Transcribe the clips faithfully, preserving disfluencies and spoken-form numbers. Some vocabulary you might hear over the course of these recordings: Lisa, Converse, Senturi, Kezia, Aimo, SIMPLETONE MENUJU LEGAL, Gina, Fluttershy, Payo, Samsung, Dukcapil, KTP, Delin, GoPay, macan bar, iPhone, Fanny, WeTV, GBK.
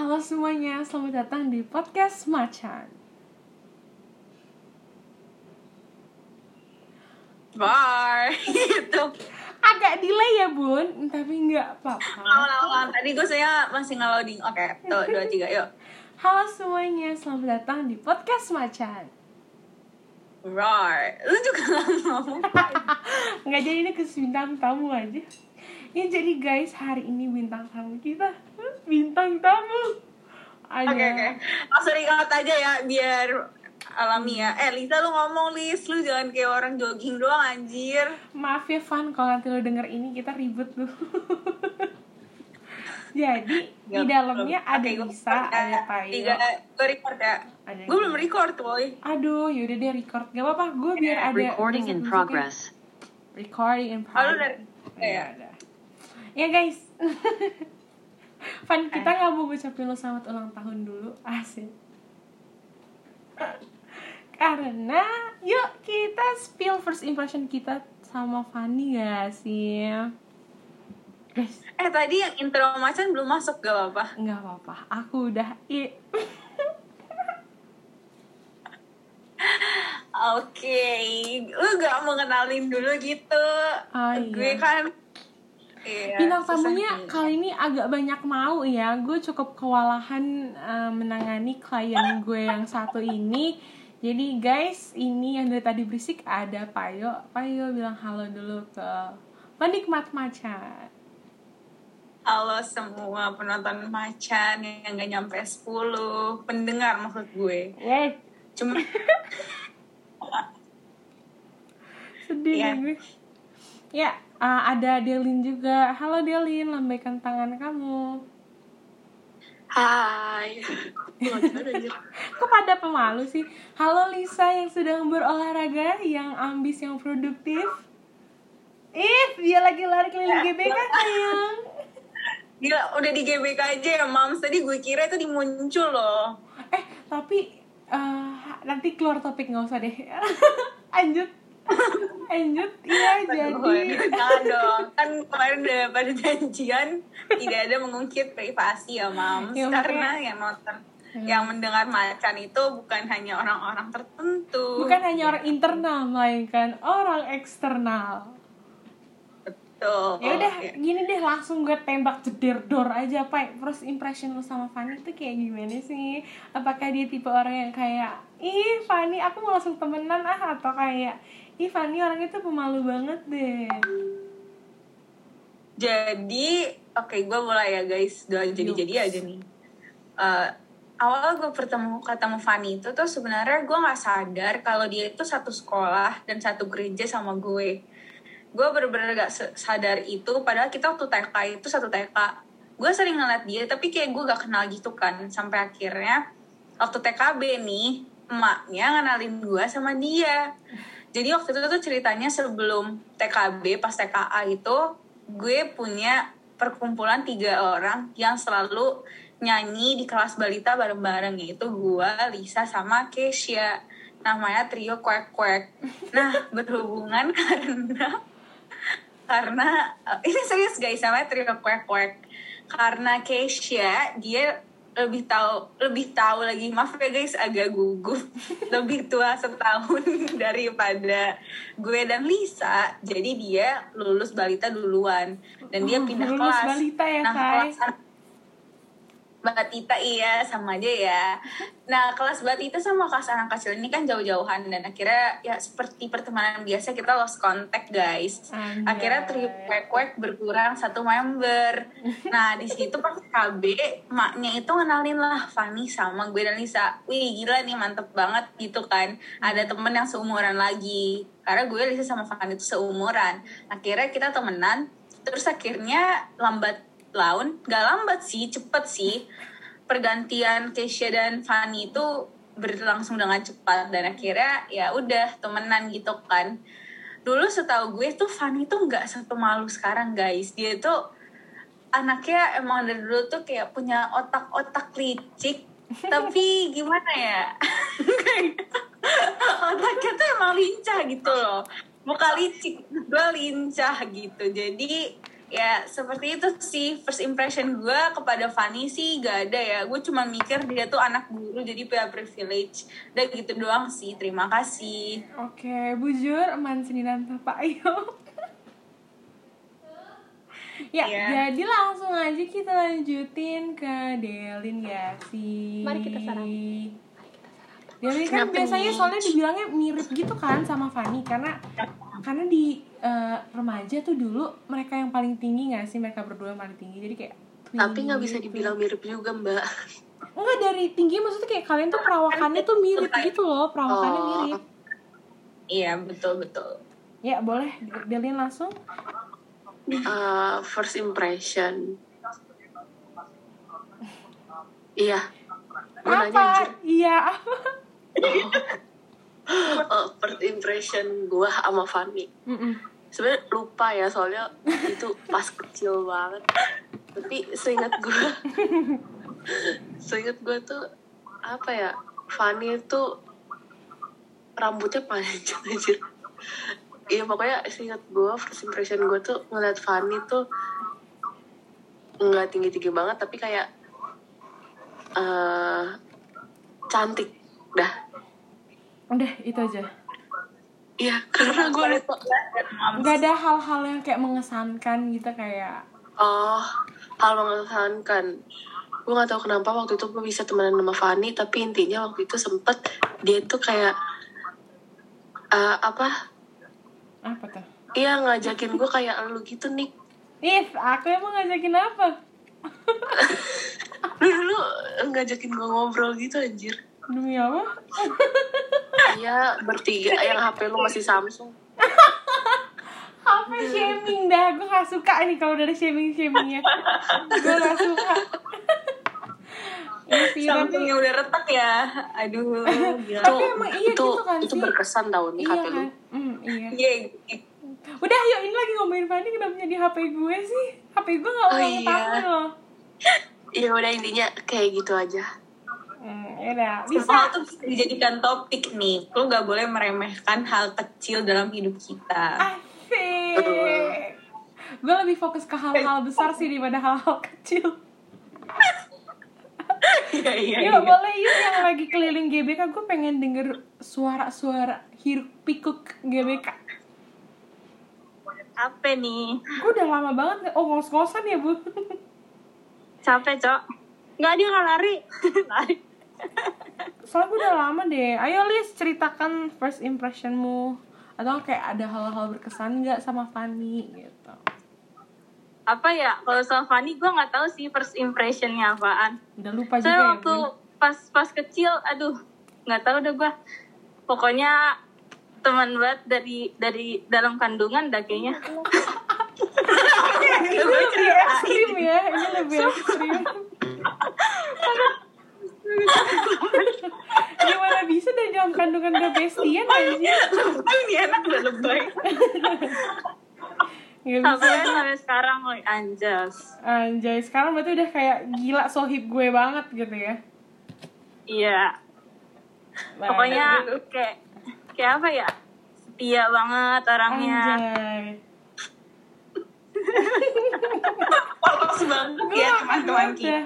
Halo semuanya, selamat datang di podcast Macan. Bar, gitu. Agak delay ya bun, tapi nggak apa-apa. Awal-awal tadi gue saya masih nge-loading. Oke, okay, tuh dua tiga yuk. Halo semuanya, selamat datang di podcast Macan. Bar, lu juga nggak ngomong. Nggak jadi ini kesintang tamu aja. Ya jadi guys, hari ini bintang tamu kita Bintang tamu Oke oke okay, okay. Langsung record aja ya, biar alami ya. Eh Lisa, lu ngomong Lis, lu jangan kayak orang jogging doang anjir. Maaf ya Fan, kalau nanti lu denger ini kita ribut lu. Jadi gak, di dalamnya belum. Ada okay, Lisa, ada Payo. Tiga, gue record ya. Gue belum record boy. Aduh yaudah deh record, gak apa-apa, gue biar yeah, ada Recording in progress Recording in progress oh, ya ada. Ya guys, Fan kita nggak mau ngucapin lo selamat ulang tahun dulu, asik. Karena yuk kita spill first impression kita sama Fanny gak sih, guys? Eh tadi yang intro Macan belum masuk, gak apa-apa? Gak apa-apa, aku udah i. Oke, okay. Lu gak mau kenalin dulu gitu? Oh, gue iya. Kan. Iya, bintang tamunya kali ini agak banyak mau ya. Gue cukup kewalahan uh, menangani klien gue yang satu ini. Jadi guys, ini yang dari tadi berisik ada Payo. Payo bilang halo dulu ke penikmat Macan. Halo semua penonton Macan yang gak nyampe sepuluh. Pendengar maksud gue. Yes. Cuma sedih ya. Gue ya. Uh, ada Delin juga. Halo Delin, lambaikan tangan kamu. Hai. Kepada pemalu sih. Halo Lisa yang sedang berolahraga, yang ambis, yang produktif. Ih, dia lagi lari keliling G B K sayang. Gila, udah di G B K aja ya Mams. Tadi gue kira itu dimuncul loh. Eh, tapi uh, nanti keluar topik, gak usah deh. Lanjut. Lanjut, iya jadi jangan dong, kan kemarin udah pada janjian tidak ada mengungkit privasi ya Mams ya, karena yang nonton, ya. Yang mendengar Macan itu bukan hanya orang-orang tertentu, bukan hanya orang internal, melainkan orang eksternal. Betul. Yaudah, ya udah gini deh, langsung gue tembak jedir door aja Pak. First impression lu sama Fanny tuh kayak gimana sih? Apakah dia tipe orang yang kayak ih Fanny aku mau langsung temenan ah, atau kayak ih Fanny orang itu pemalu banget deh. Jadi, oke okay, gue mulai ya guys. Doain jadi-jadi aja nih. Uh, awal gue bertemu ketemu Fanny itu tuh sebenarnya gue nggak sadar kalau dia itu satu sekolah dan satu gereja sama gue. Gue bener-bener gak sadar itu. Padahal kita waktu T K itu satu T K. Gue sering ngeliat dia, tapi kayak gue gak kenal gitu kan. Sampai akhirnya waktu T K B nih, emaknya ngenalin gue sama dia. Jadi waktu itu tuh ceritanya sebelum T K B, pas T K A itu, gue punya perkumpulan tiga orang yang selalu nyanyi di kelas balita bareng-bareng. Yaitu gue, Lisa, sama Kezia. Namanya trio kuek-kuek. Nah, berhubungan karena... Karena, ini serius guys, namanya trio kuek-kuek. Karena Kezia, dia... lebih tahu lebih tahu lagi, maaf ya guys agak gugup, lebih tua setahun daripada gue dan Lisa, jadi dia lulus balita duluan dan dia oh, pindah lulus kelas balita ya, nah Kai. Kelas balita iya sama aja ya, nah kelas balita sama kelas anak kecil ini kan jauh-jauhan dan akhirnya ya seperti pertemanan biasa kita lost contact guys. Anjay. Akhirnya triwek-wek berkurang satu member. Nah di situ pas K B maknya itu ngenalin lah Fanny sama gue dan Lisa. Wih gila nih mantep banget gitu kan, ada temen yang seumuran lagi karena gue Lisa sama Fanny itu seumuran, akhirnya kita temenan terus akhirnya lambat laun, gak lambat sih, cepet sih pergantian Kezia dan Fanny itu berlangsung dengan cepat dan akhirnya ya udah temenan gitu kan. Dulu setahu gue tuh Fanny tuh nggak sepemalu sekarang guys, dia tuh anaknya emang dari dulu tuh kayak punya otak-otak licik, tapi gimana ya, otaknya tuh emang lincah gitu loh, muka licik, gue lincah gitu, jadi Ya seperti itu sih first impression gue kepada Fanny sih, gak ada ya. Gue cuma mikir dia tuh anak guru jadi P A privilege. Udah gitu doang sih, terima kasih. Oke, bujur eman seninan Pak Ayo. Ya, yeah. Jadi langsung aja kita lanjutin ke Delin ya sih. Mari kita sarapan. Delin kan Kenapa biasanya nih? Soalnya dibilangnya mirip gitu kan sama Fanny karena karena di Uh, remaja tuh dulu mereka yang paling tinggi nggak sih, mereka berdua yang paling tinggi jadi kayak twin, tapi nggak bisa dibilang mirip juga mbak. Enggak dari tinggi maksudnya kayak kalian tuh perawakannya tuh mirip gitu loh, perawakannya oh, mirip. Iya betul betul. Ya boleh Delin langsung. Uh, first impression. Iya. Apa? Iya. Oh, first impression gue sama Fanny. Sebenarnya lupa ya soalnya itu pas kecil banget. Tapi seingat gue, seingat gue tuh apa ya, Fanny itu rambutnya panjang aja. Iya pokoknya seingat gue first impression gue tuh ngeliat Fanny tuh nggak tinggi-tinggi banget tapi kayak uh, cantik dah. Udah, itu aja. Iya, karena gue lupa. Gak ada hal-hal yang kayak mengesankan gitu kayak. Oh, hal mengesankan. Gue gak tahu kenapa waktu itu gue bisa temenan sama Fanny. Tapi intinya waktu itu sempet dia tuh kayak uh, apa? Apa tuh? Iya, ngajakin gue kayak lu gitu, Nick. If, aku emang ngajakin apa? Lu dulu ngajakin gue ngobrol gitu, anjir. Demi apa? Iya, bertiga yang H P lu masih Samsung. H P shaming dah, gue gak suka nih kalau udah ada shaming-shamingnya. Gue gak suka. Samsungnya udah retak ya. Aduh, gila. Tapi emang iya gitu kan sih. Itu berkesan tau nih H P lu. Iya. Udah, yuk ini lagi ngomongin Fanny kenapa jadi H P gue sih. H P gue gak ulang tahun loh. Iya udah intinya kayak gitu aja. Hmm, ya bisa tuh dijadikan topik nih. Lu nggak boleh meremehkan hal kecil dalam hidup kita. Asik. Gue lebih fokus ke hal-hal besar sih daripada hal-hal kecil. Iya iya. Yuk ya. Boleh yuk yang lagi keliling G B K. Gue pengen denger suara-suara hiruk pikuk G B K. Apa nih? Gue udah lama banget. Oh ngos-ngosan ya bu. Capek cok. Nggak dia nggak lari. Lari. Soalnya gue udah lama deh. Ayo Lis, ceritakan first impressionmu. Atau kayak ada hal-hal berkesan gak sama Fanny gitu. Apa ya, kalau sama Fanny gue gak tahu sih first impressionnya apaan. Udah lupa juga. Soalnya ya waktu pas, pas kecil, aduh gak tahu deh gue. Pokoknya teman banget dari dari dalam kandungan dah kayaknya. Ini lebih ekstrim ya. Ini lebih ekstrim. Gimana bisa dari dalam kandungan udah bestian aja. Ini enak udah lebay. Sampai sampai sekarang loh anjas. Anjay, sekarang berarti udah kayak gila sohib gue banget gitu ya. Iya. Pokoknya kayak kayak apa ya? Setia banget orangnya. Anjay. Polos banget ya teman-teman kita.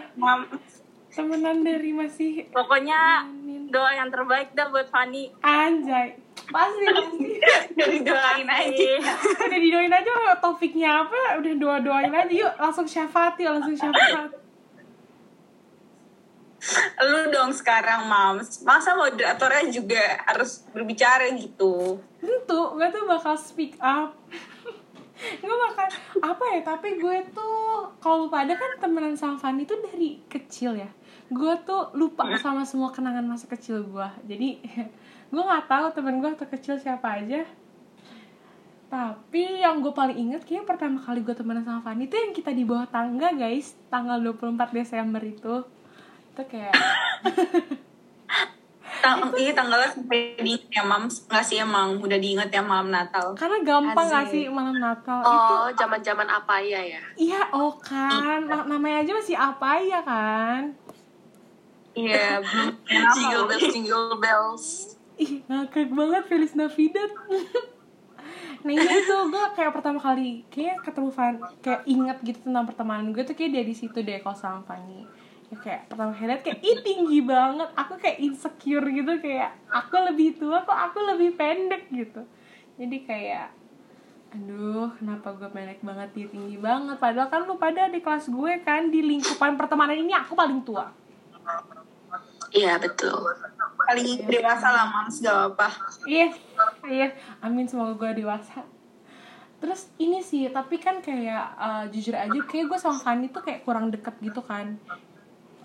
Temenan dari masih pokoknya temenin. Doa yang terbaik dah buat Fanny. Anjay. Pasti pasti. Udah didoain aja. Udah didoain aja topiknya apa? Udah doa-doain aja. Yuk langsung syafaat yuk, langsung syafaat. Lu dong sekarang Mams. Masa moderatornya juga harus berbicara gitu. Tentu, gue tuh bakal speak up. Gue bakal apa ya, tapi gue tuh kalau pada kan temenan sama Fanny tuh dari kecil ya. Gue tuh lupa sama semua kenangan masa kecil gue. Jadi gue gak tahu temen gue waktu kecil siapa aja. Tapi yang gue paling inget kayaknya pertama kali gue temenan sama Fanny itu yang kita di bawah tangga guys. Tanggal dua puluh empat Desember itu. Itu kayak Tang- itu, iya tanggalnya sampai diinget ya mam. Gak sih emang udah diinget ya malam Natal. Karena gampang gak sih malam Natal. Oh itu, zaman-zaman Apaya ya. Iya oh kan I- namanya aja masih Apaya kan. Iya yeah, jingle bells, jingle bells. Ih ngakak banget Feliz Navidad. Nah itu gue kayak pertama kali kayak ketemu Fanny, kayak inget gitu tentang pertemanan gue tuh kayak dari situ deh kalau sama Fanny. Ya kayak pertama kali liat kayak ih tinggi banget, aku kayak insecure gitu, kayak aku lebih tua kok aku lebih pendek gitu. Jadi kayak aduh kenapa gue pendek banget, dia tinggi banget. Padahal kan lu pada di kelas gue kan, di lingkupan pertemanan ini aku paling tua. Iya betul, paling dewasa lah Mams, gak apa. Iya iya, amin semoga gue dewasa. Terus ini sih, tapi kan kayak uh, jujur aja kayak gue sama Fanny tuh kayak kurang deket gitu kan.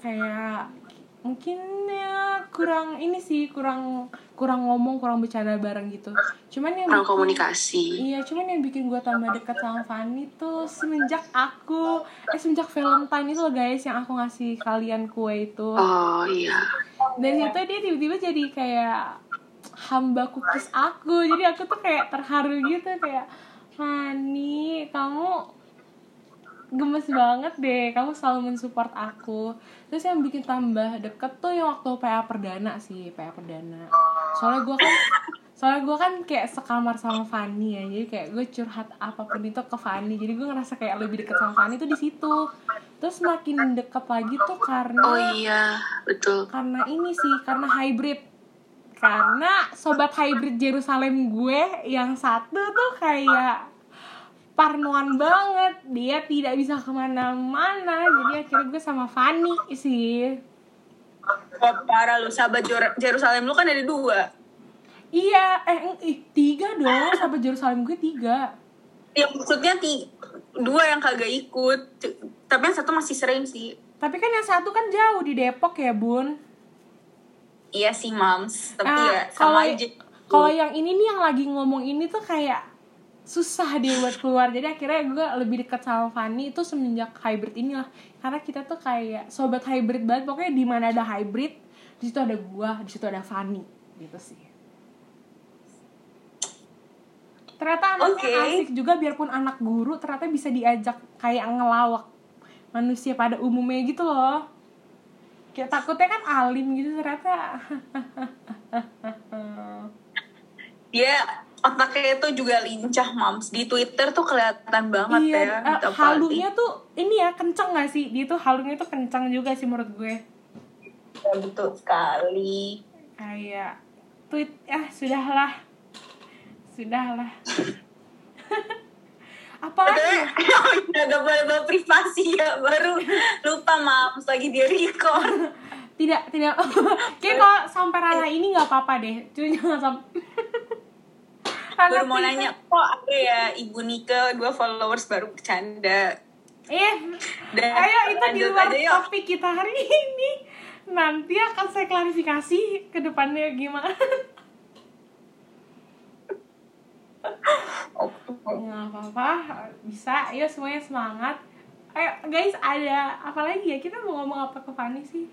Kayak mungkin ya kurang ini sih, kurang kurang ngomong, kurang bercanda bareng gitu. Cuman yang kurang bikin, komunikasi. Iya, cuman yang bikin gue tambah dekat sama Fanny tuh semenjak aku eh semenjak Valentine itu loh guys, yang aku ngasih kalian kue itu. Oh iya. Dan itu dia tiba-tiba jadi kayak hamba kukis aku. Jadi aku tuh kayak terharu gitu, kayak Fanny kamu gemes banget deh, kamu selalu mensupport aku. Terus yang bikin tambah deket tuh yang waktu P A Perdana sih, P A Perdana. Soalnya gue kan, soalnya gue kan kayak sekamar sama Fanny ya, jadi kayak gue curhat apapun itu ke Fanny. Jadi gue ngerasa kayak lebih deket sama Fanny tuh di situ. Terus makin deket lagi tuh karena oh iya betul, karena ini sih, karena hybrid, karena sobat hybrid Jerusalem gue yang satu tuh kayak parnoan banget, dia tidak bisa kemana-mana, jadi akhirnya gue sama Fanny sih. Oh parah lu, sahabat Jerusalem lu kan ada dua. Iya, eh, eh tiga dong, sahabat Jerusalem gue tiga. Ya maksudnya tiga, dua yang kagak ikut, tapi yang satu masih sering sih. Tapi kan yang satu kan jauh di Depok ya bun. Iya sih Mams, tapi nah, ya sama kalo, aja. Kalau yang ini nih yang lagi ngomong ini tuh kayak susah deh buat keluar. Jadi akhirnya gue lebih deket sama Fanny itu semenjak hybrid inilah. Karena kita tuh kayak sobat hybrid banget. Pokoknya di mana ada hybrid, di situ ada gue, di situ ada Fanny, gitu sih. Ternyata anaknya okay, asik juga, biarpun anak guru ternyata bisa diajak kayak ngelawak manusia pada umumnya gitu loh. Kayak takutnya kan alim gitu ternyata. Dia yeah, otaknya itu juga lincah Mams, di Twitter tuh kelihatan banget iya, ya uh, halunya tuh ini ya kencang nggak sih dia tuh, halunya tuh kencang juga sih menurut gue ya, betul sekali kayak tweet ah sudahlah sudahlah apa lagi nggak boleh bawa privasi ya, baru lupa Mams lagi di record. tidak tidak kayak kalau sampai rana ini nggak apa-apa deh, cuma jangan sampai baru mau nanya kok ada ya Ibu Nika dua followers baru bercanda. Eh, dan ayo itu di luar topik kita hari ini. Nanti akan saya klarifikasi ke depannya gimana. Nggak apa-apa, bisa. Ayo semuanya semangat. Ayo guys, ada apa lagi ya? Kita mau ngomong apa ke Fanny sih?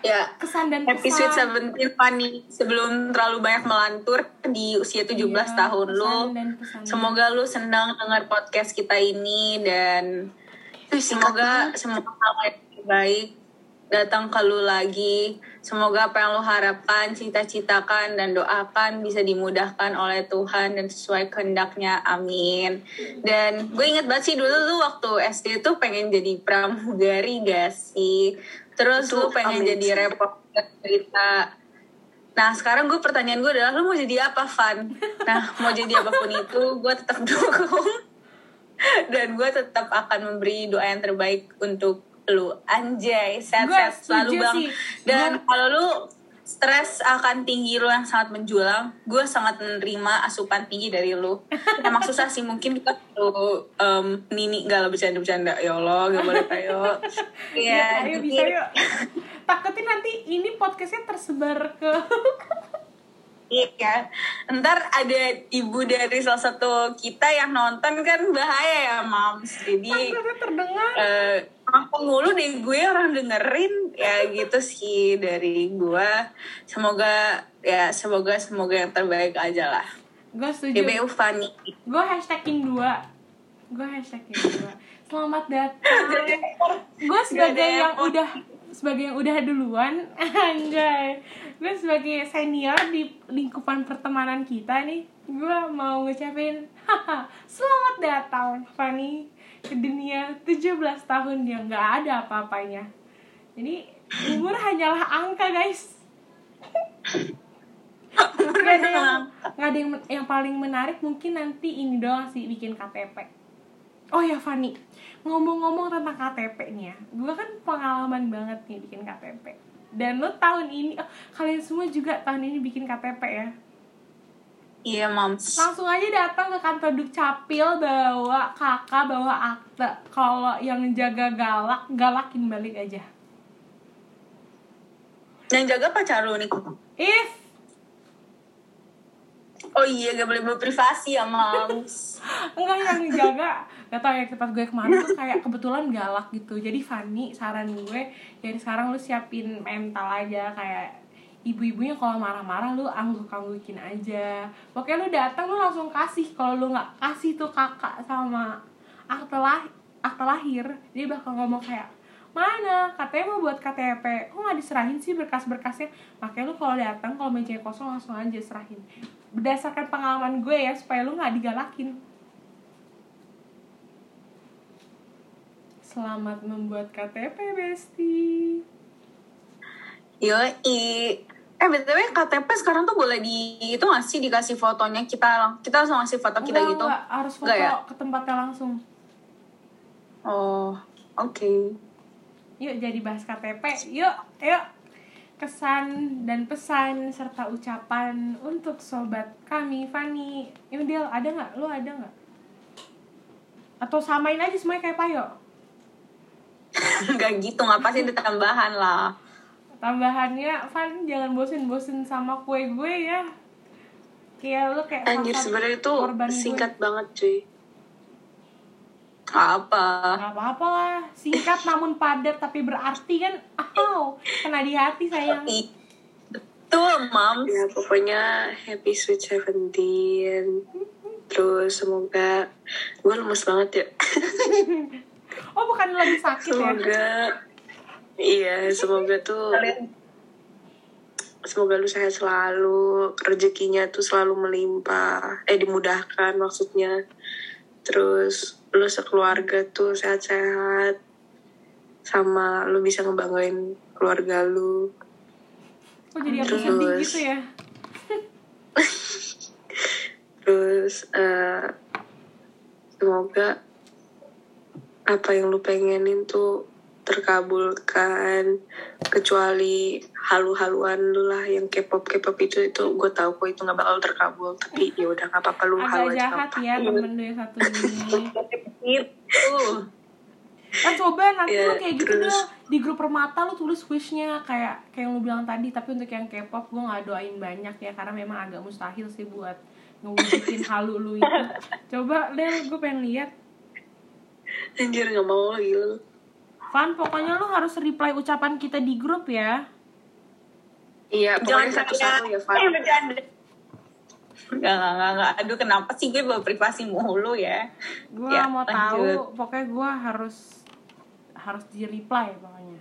Ya, kesan dan happy pesan. Sweet seventeen Fanny, sebelum terlalu banyak melantur di usia tujuh belas iya, tahun lu. Semoga lu senang dengar podcast kita ini dan Ih, semoga semua hal yang baik datang ke lu lagi. Semoga apa yang lu harapkan, cita-citakan dan doakan bisa dimudahkan oleh Tuhan dan sesuai kehendaknya. Amin. Dan gue inget banget sih dulu lu waktu S D tuh pengen jadi pramugari gak sih? Terus lu pengen Amin. Jadi reporter cerita. Nah sekarang gue pertanyaan gue adalah lu mau jadi apa Fan? Nah mau jadi apapun itu gue tetap dukung. Dan gue tetap akan memberi doa yang terbaik untuk lu. Anjay, sehat-sehat selalu bang. Sih. Dan kalau lu stres akan tinggi lu yang sangat menjulang, gue sangat menerima asupan tinggi dari lu. Emang susah sih, mungkin kita perlu um, nini gak lah bercanda-bercanda. Ya Allah, gak boleh tayo. Iya, ya, bisa yuk. Takutin nanti ini podcastnya tersebar ke... Iya, ntar ada ibu dari salah satu kita yang nonton kan bahaya ya Mams. Jadi maksudnya terdengar uh, penghulu deh gue orang dengerin ya gitu sih dari gue. Semoga ya semoga semoga yang terbaik aja lah. Gue setuju. G B U Fanny. Gue hashtagin dua. Gue hashtagin dua. Selamat datang. Gue sebagai yang udah sebagai yang udah duluan, anjay. Gue sebagai senior di lingkupan pertemanan kita nih, gue mau ngucapin haha, selamat datang Fanny ke dunia tujuh belas tahun yang gak ada apa-apanya. Jadi umur hanyalah angka, guys. Gak ada yang, gak ada yang, yang paling menarik mungkin nanti ini doang sih, bikin K T P. Oh ya Fanny, ngomong-ngomong tentang K T P nih ya, gue kan pengalaman banget nih bikin K T P. Dan lo tahun ini, oh, kalian semua juga tahun ini bikin K T P ya? Iya, Mams. Langsung aja datang ke kantor Dukcapil, bawa kakak, bawa akte. Kalau yang jaga galak, galakin balik aja. Yang jaga pacar lo nih. If. Oh iya, gak boleh berprivasi ya, Mams. Enggak, yang jaga. Gak tau ya, pas gue kemarin tuh kayak kebetulan galak gitu. Jadi Fanny, saran gue, jadi sekarang lo siapin mental aja kayak... Ibu-ibunya kalau marah-marah lu angguk-anggukin aja. Pokoknya lu datang lu langsung kasih. Kalau lu nggak kasih tuh kakak sama akte lahir, akte lahir, dia bakal ngomong kayak, mana katanya mau buat K T P, kok nggak diserahin sih berkas-berkasnya. Makanya lu kalau datang kalau meja kosong langsung aja serahin. Berdasarkan pengalaman gue ya, supaya lu nggak digalakin. Selamat membuat K T P, bestie. Yoi. Eh, btw K T P sekarang tuh boleh di itu nggak sih, dikasih fotonya, kita kita langsung ngasih foto kita enggak, gitu? Enggak, harus foto ya? Ke tempatnya langsung. Oh, oke. Okay. Yuk jadi bahas K T P. Yuk, yuk. Kesan dan pesan serta ucapan untuk sobat kami, Fanny. Yudel, ada nggak? Lo ada nggak? Atau samain aja semuanya kayak Payo? Gak gitu, nggak, pasti ada tambahan lah. Tambahannya, Fan, jangan bosen-bosen sama kue gue ya. Kayak lu kayak anjir, sebenarnya itu singkat gue. Banget cuy. Apa? Gak apa-apa lah. Singkat namun padat tapi berarti kan. Oh, kena di hati sayang. Betul, Mams. Ya, pokoknya happy sweet seventeen. Terus semoga. Gue lemes banget ya. Oh, bukan lagi sakit semoga... ya? Semoga. Iya, semoga tuh kalian. Semoga lu sehat selalu, rezekinya tuh selalu melimpah, eh dimudahkan maksudnya. Terus lu sekeluarga tuh sehat-sehat, sama lu bisa ngebanggain keluarga lu. Oh, jadi aku sedih gitu ya. Terus uh, semoga apa yang lu pengenin tuh terkabulkan, kecuali halu-haluan lu lah yang K-pop K-pop itu itu gue tahu kok itu nggak bakal terkabul, tapi ya udah nggak apa-apa lu halu aja. Agak jahat ya temen lu yang satu ini. Tuh kan coba nanti yeah, lu kayak gitu terus. Deh di grup Permata lu tulis wishnya kayak kayak yang lu bilang tadi, tapi untuk yang K-pop gue nggak doain banyak ya karena memang agak mustahil sih buat ngewujudin halu lu itu. Coba deh, gue pengen lihat. Anjir, nggak mau lagi lu. Fan, pokoknya lu harus reply ucapan kita di grup ya. Iya, pokoknya satu-satu ya, Fan. Enggak, enggak, enggak, enggak. Aduh, kenapa sih gue bawa privasi mulu ya? Gue ya, mau lanjut. Tahu, pokoknya gue harus harus di-reply pokoknya.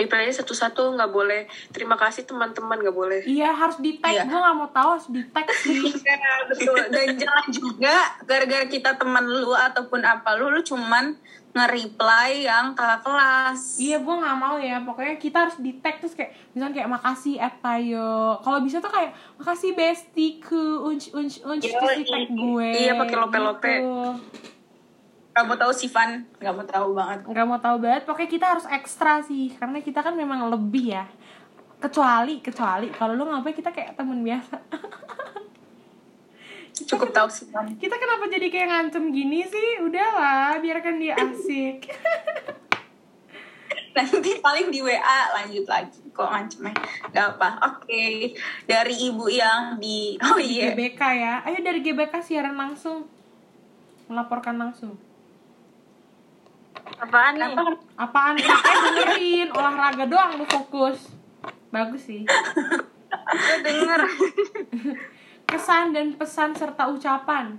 Reply-nya satu-satu, nggak boleh. Terima kasih teman-teman, nggak boleh. Iya, harus di-tag. Iya. Gue nggak mau tahu harus di-tag sih. Iya, betul. Dan jangan juga gara-gara kita teman lu ataupun apa lu, lu cuman nge-reply yang kakak kelas. Iya, gue gak mau ya. Pokoknya kita harus di-tag. Terus kayak misalnya kayak makasih at Payo. Kalau bisa tuh kayak makasih bestiku, unch unch unch. Yo, terus di-tag gue. Iya, pakai lope-lope gitu. Gak mau tahu sih, Fan. Gak mau tahu banget. Gak mau tahu banget. Pokoknya kita harus ekstra sih, karena kita kan memang lebih ya. Kecuali Kecuali kalau lo ngapain kita kayak temen biasa. Kita cukup tahu sih. Kita kenapa jadi kayak ngancem gini sih? Udahlah, biarkan dia asik. Nanti paling di W A lanjut lagi kok ngancemnya. Gak apa. Oke, okay. Dari ibu yang di oh iya yeah. G B K ya. Ayo dari G B K siaran langsung. Melaporkan langsung. Apaan nih? Apaan nih? Eh, dengerin olahraga doang lu fokus. Bagus sih. Gue denger. Kesan dan pesan serta ucapan.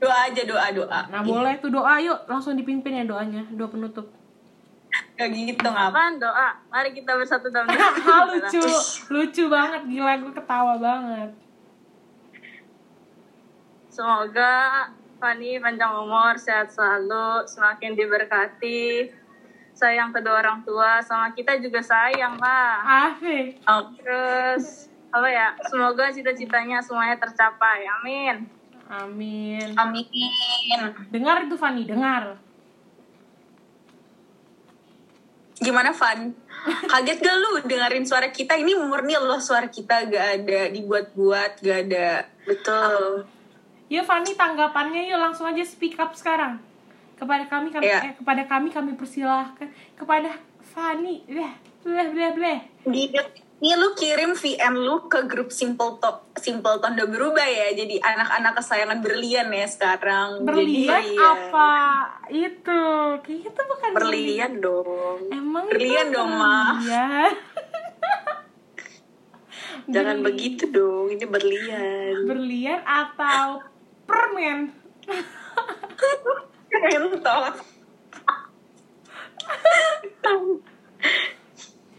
Doa aja, doa-doa. Nah, boleh tuh doa, yuk. Langsung dipimpin ya doanya, doa penutup. Gak gitu, ngapain doa. Mari kita bersatu dalam doa. Lucu, lucu banget, gila, gue ketawa banget. Semoga Fanny panjang umur, sehat selalu, semakin diberkati. Sayang kedua orang tua, sama kita juga sayang lah. Asik. Oh, terus apa ya? Semoga cita-citanya semuanya tercapai. Amin. Amin. Amin. Dengar itu Fanny, dengar. Gimana Fan? Kaget gak lu dengerin suara kita? Ini murni loh suara kita, gak ada dibuat-buat, gak ada. Betul. Yuk Fanny, tanggapannya yuk, langsung aja speak up sekarang. Kepada kami, kami yeah. eh, kepada kami kami persilahkan. Kepada Fanny, bleh, bleh, bleh, bleh. Ini lu kirim V M lu ke grup Simple Top, Simple Ton udah berubah ya. Jadi anak-anak kesayangan berlian ya sekarang. Berlian jadi, apa ya. Itu? Kayaknya itu bukan berlian ini. Dong. Emang berlian itu dong, Ma. Jangan berlian. Begitu dong, ini berlian. Berlian atau permen? Mentok.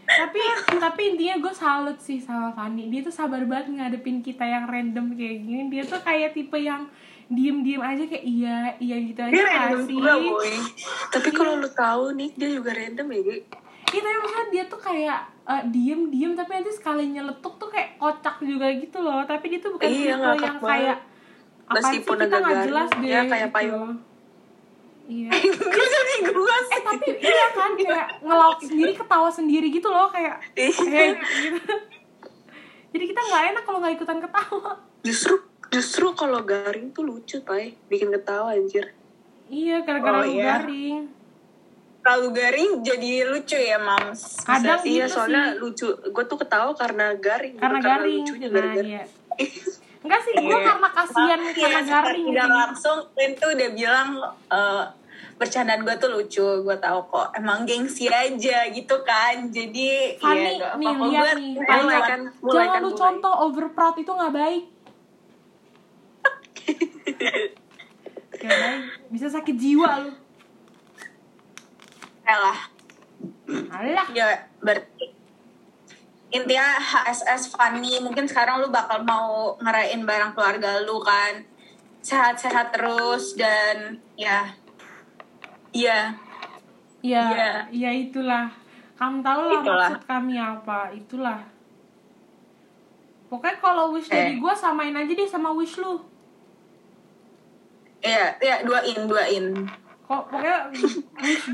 tapi tapi intinya gue salut sih sama Fanny, dia tuh sabar banget ngadepin kita yang random kayak gini. Dia tuh kayak tipe yang diem-diem aja kayak iya iya gitu aja. Dia random juga, boy. Tapi kalau lu tahu nih dia juga random ya. Iya, tapi maksudnya dia tuh kayak uh, diem-diem tapi nanti sekali nyeletuk tuh kayak kocak juga gitu loh. Tapi dia tuh bukan tipe yang banget. Kayak apa sih kita nggak jelas deh ya, kayak gitu. Payo. Iya. eh tapi iya kan kayak ngelawak sendiri, ketawa sendiri gitu loh kayak kayak gitu. Jadi kita nggak enak kalau nggak ikutan ketawa. Justru justru kalau garing tuh lucu Pai, bikin ketawa anjir. Iya, gara-gara oh, lu iya. garing. Kalau garing jadi lucu ya, Mams. Kadang sih gitu ya, soalnya sih. Lucu. Gue tuh ketawa karena garing. Karena bukan garing. Karena lucunya gara-gara. Nah, iya. Enggak sih, gue yeah. karena kasihan yeah, karena garing gitu. Udah langsung, Lin tuh udah bilang uh, bercandaan gue tuh lucu, gue tahu kok. Emang gengsi aja gitu kan. Jadi Fanny, ya nih, lihat nih mulai kan, mulai jangan kan, lu mulai. Contoh over proud itu gak baik. Gak baik, bisa sakit jiwa lu. Alah Alah ya, berarti intinya H S S Fanny, mungkin sekarang lu bakal mau ngerayain bareng keluarga lu kan. Sehat-sehat terus dan ya. Iya. Iya, ya itulah. Kamu tahu lah itulah. Maksud kami apa, itulah. Pokoknya kalau wish eh. dari gue samain aja deh sama wish lu. Iya, iya duain, duain. Kok pokoknya wish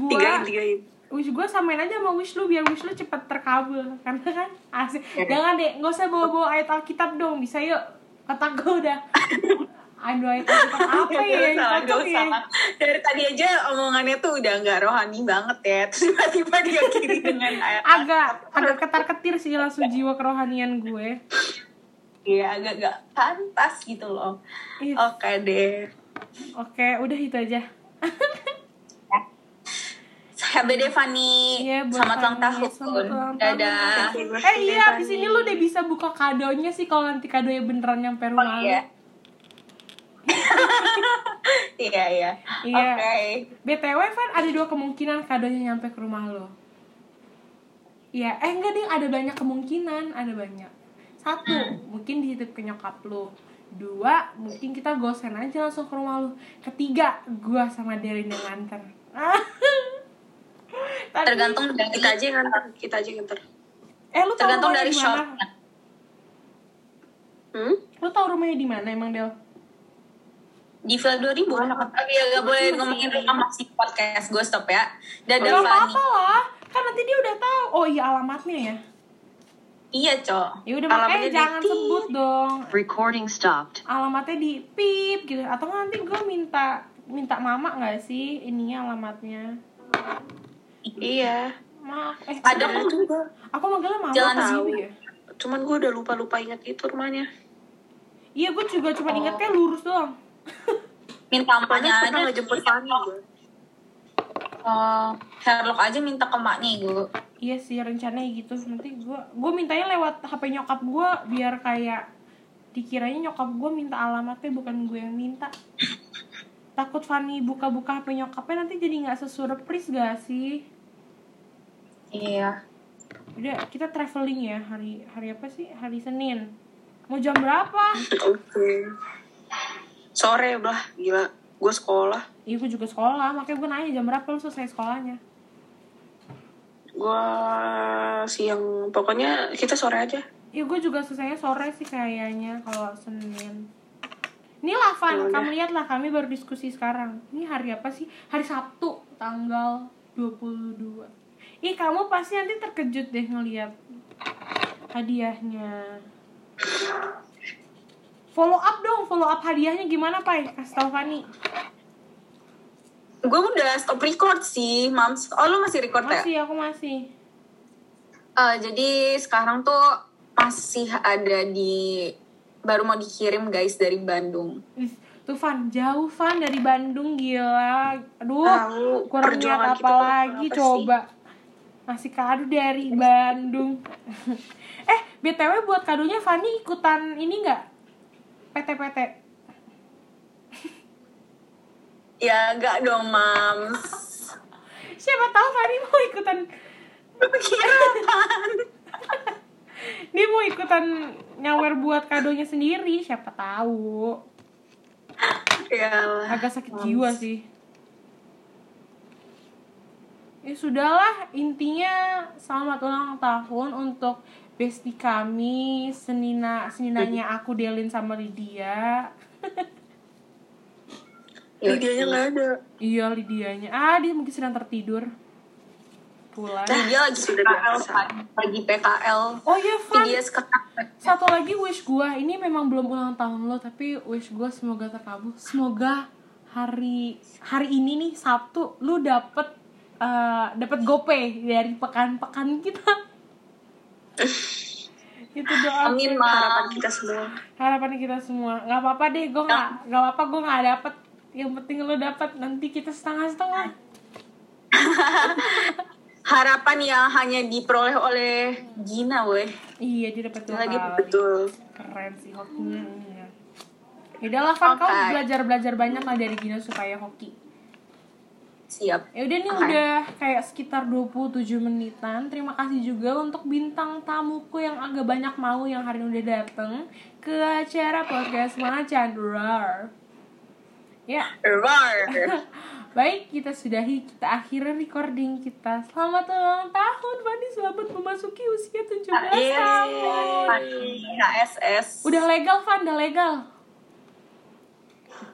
gue tigain, tigain. Wish gue samain aja sama wish lu biar wish lu cepet terkabul karena kan asik. Jangan deh, nggak usah bawa-bawa ayat Alkitab dong, bisa yuk. Kata gue udah aduh ayat Alkitab apa ya yang cocok ya. Dari tadi aja omongannya tuh udah nggak rohani banget ya, tiba-tiba dia kiri dengan ayat agak agak ketar-ketir sih langsung jiwa kerohanian gue. Iya, agak agak pantas gitu loh. Yes. Oke okay, deh. Oke okay, udah itu aja. Happy day Fanny, ya, selamat ulang tahun. Dadah. Eh iya, di sini lu udah bisa buka kadonya sih kalau nanti kadonya beneran nyampe rumah. Oh, iya. iya iya. Iya. Oke. Okay. B T W Fan, ada dua kemungkinan kadonya nyampe ke rumah lo. Iya, eh enggak ding, ada banyak kemungkinan, ada banyak. Satu, hmm. mungkin dititip ke nyokap lo. Dua, mungkin kita gosen aja langsung ke rumah lo. Ketiga, gua sama Delin yang nganter. Tadi, tergantung dari kita aja yang nganter, kita aja yang nganter. Eh, lu tergantung dari shopnya. Hmm? Lu tahu rumahnya di mana emang Del? Di Villa dua ribu. Oh, tapi ya gak boleh ngomongin rumah masih podcast gue, stop ya. Dadah Fanny. Gak apa-apa lah, kan nanti dia udah tahu. Oh iya alamatnya ya. Iya cok. Ya udah makanya jangan sebut dong. Recording stopped. Alamatnya di pip gitu. Atau nanti gue minta minta mama nggak sih ininya alamatnya? Iya. Ma, eh, ada kok juga. Aku manggilnya mama tahu ya. Cuman gue udah lupa-lupa ingat itu rumahnya. Iya, gue juga cuma oh. ingatnya lurus doang. Minta mamanya aja ngejemput Fanny gue. Oh, Sherlock aja minta ke maknya gue. Iya sih rencananya gitu. Nanti gue gue mintanya lewat H P nyokap gue biar kayak dikiranya nyokap gue minta alamatnya bukan gue yang minta. Takut Fanny buka-buka H P nyokapnya nanti jadi nggak sesurprise gak sih? Iya. Udah kita traveling ya hari hari apa sih? Hari Senin. Mau jam berapa? Oke. Okay. sore udah gila. Gue sekolah. Iya gue juga sekolah, makanya gue nanya jam berapa lu selesai sekolahnya. Gue siang, pokoknya kita sore aja. Iya gue juga selesainya sore sih kayaknya kalau Senin. Ini lah Van, kamu lihatlah kami baru diskusi sekarang. Ini hari apa sih? Hari Sabtu tanggal dua puluh dua. Ih kamu pasti nanti terkejut deh ngelihat hadiahnya. Follow up dong, follow up hadiahnya gimana Pai? Kasih tau Fanny. Gue udah stop record sih, Mams. Oh lu masih record ya? Masih, aku masih. Uh, jadi sekarang tuh masih ada di, baru mau dikirim guys dari Bandung. Tuh Van, jauh Van dari Bandung gila. Aduh, Alu, kurangnya apa lagi apa coba sih? Masih kado dari Bandung. Eh, B T W buat kadonya Fanny ikutan ini gak? P T P T. Ya gak dong Mams. Siapa tahu Fanny mau ikutan kirapan. Dia mau ikutan nyawer buat kadonya sendiri, siapa tahu. Yalah, agak sakit Mams. Jiwa sih. Ya sudahlah, intinya selamat ulang tahun untuk bestie kami, senina seninanya aku Delin sama Lydia. Lydianya nggak ada. Iya Lydianya, ah dia mungkin sedang tertidur. Pulang. Dia lagi sudah lagi P K L. Oh iya Van, satu lagi wish gue, ini memang belum ulang tahun lo, tapi wish gue semoga terkabul. Semoga hari hari ini nih Sabtu lu dapet uh, dapet GoPay dari pekan-pekan kita. Itu doa. Amin ma. Harapan kita semua. Harapan kita semua. Gak apa-apa deh, gue nggak gak apa-apa gue nggak dapet. Yang penting lo dapet, nanti kita setengah-setengah. Harapan yang hanya diperoleh oleh Gina, weh. Iya, dia dapat dua lagi kali. Betul. Keren sih hokinya. Hmm. Yaudah lah, Van, okay. Kau belajar-belajar banyak lah dari Gina supaya hoki. Siap. Yaudah, ini okay. Udah kayak sekitar dua puluh tujuh menitan. Terima kasih juga untuk bintang tamuku yang agak banyak mau yang hari ini udah dateng ke acara podcast Macan Bar. Ya. Bar. Baik, kita sudahi, kita akhirnya recording kita. Selamat ulang tahun, Fanny. Selamat memasuki usia tujuh belas tahun. Fanny, H S S. Udah legal, Van. Udah legal.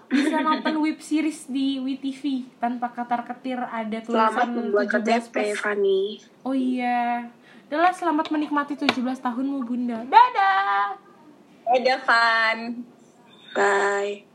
Bisa nonton web series di WeTV tanpa katar-ketir ada tulisan tujuh belas K T P, Fanny. Oh iya. Udah lah, selamat menikmati tujuh belas tahunmu, Bunda. Dadah. Dadah, Van. Bye.